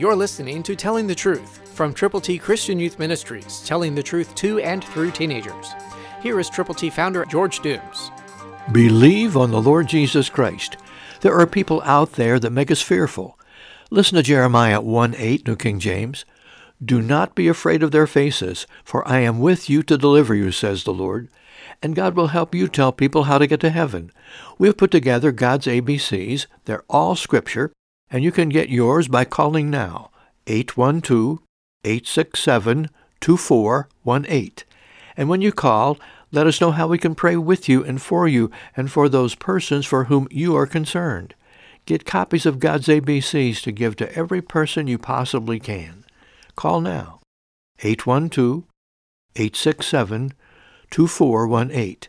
You're listening to Telling the Truth from Triple T Christian Youth Ministries, telling the truth to and through teenagers. Here is Triple T founder George Dooms. Believe on the Lord Jesus Christ. There are people out there that make us fearful. Listen to Jeremiah 1:8, New King James. Do not be afraid of their faces, for I am with you to deliver you, says the Lord. And God will help you tell people how to get to heaven. We've put together God's ABCs. They're all Scripture, and you can get yours by calling now, 812-867-2418. And when you call, let us know how we can pray with you and for those persons for whom you are concerned. Get copies of God's ABCs to give to every person you possibly can. Call now, 812-867-2418.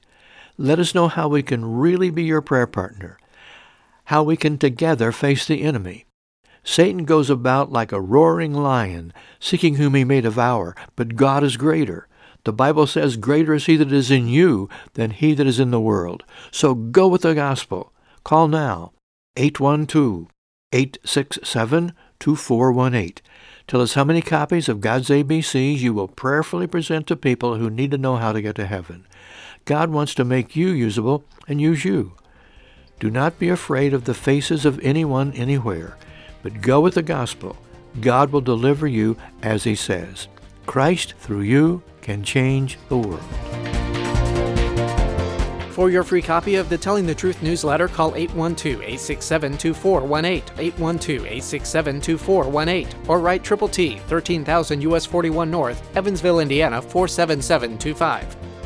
Let us know how we can really be your prayer partner, how we can together face the enemy. Satan goes about like a roaring lion, seeking whom he may devour, but God is greater. The Bible says, greater is he that is in you than he that is in the world. So go with the gospel. Call now, 812-867-2418. Tell us how many copies of God's ABCs you will prayerfully present to people who need to know how to get to heaven. God wants to make you usable and use you. Do not be afraid of the faces of anyone anywhere, but go with the gospel. God will deliver you as he says. Christ, through you, can change the world. For your free copy of the Telling the Truth newsletter, call 812-867-2418, 812-867-2418, or write Triple T, 13,000 U.S. 41 North, Evansville, Indiana, 47725.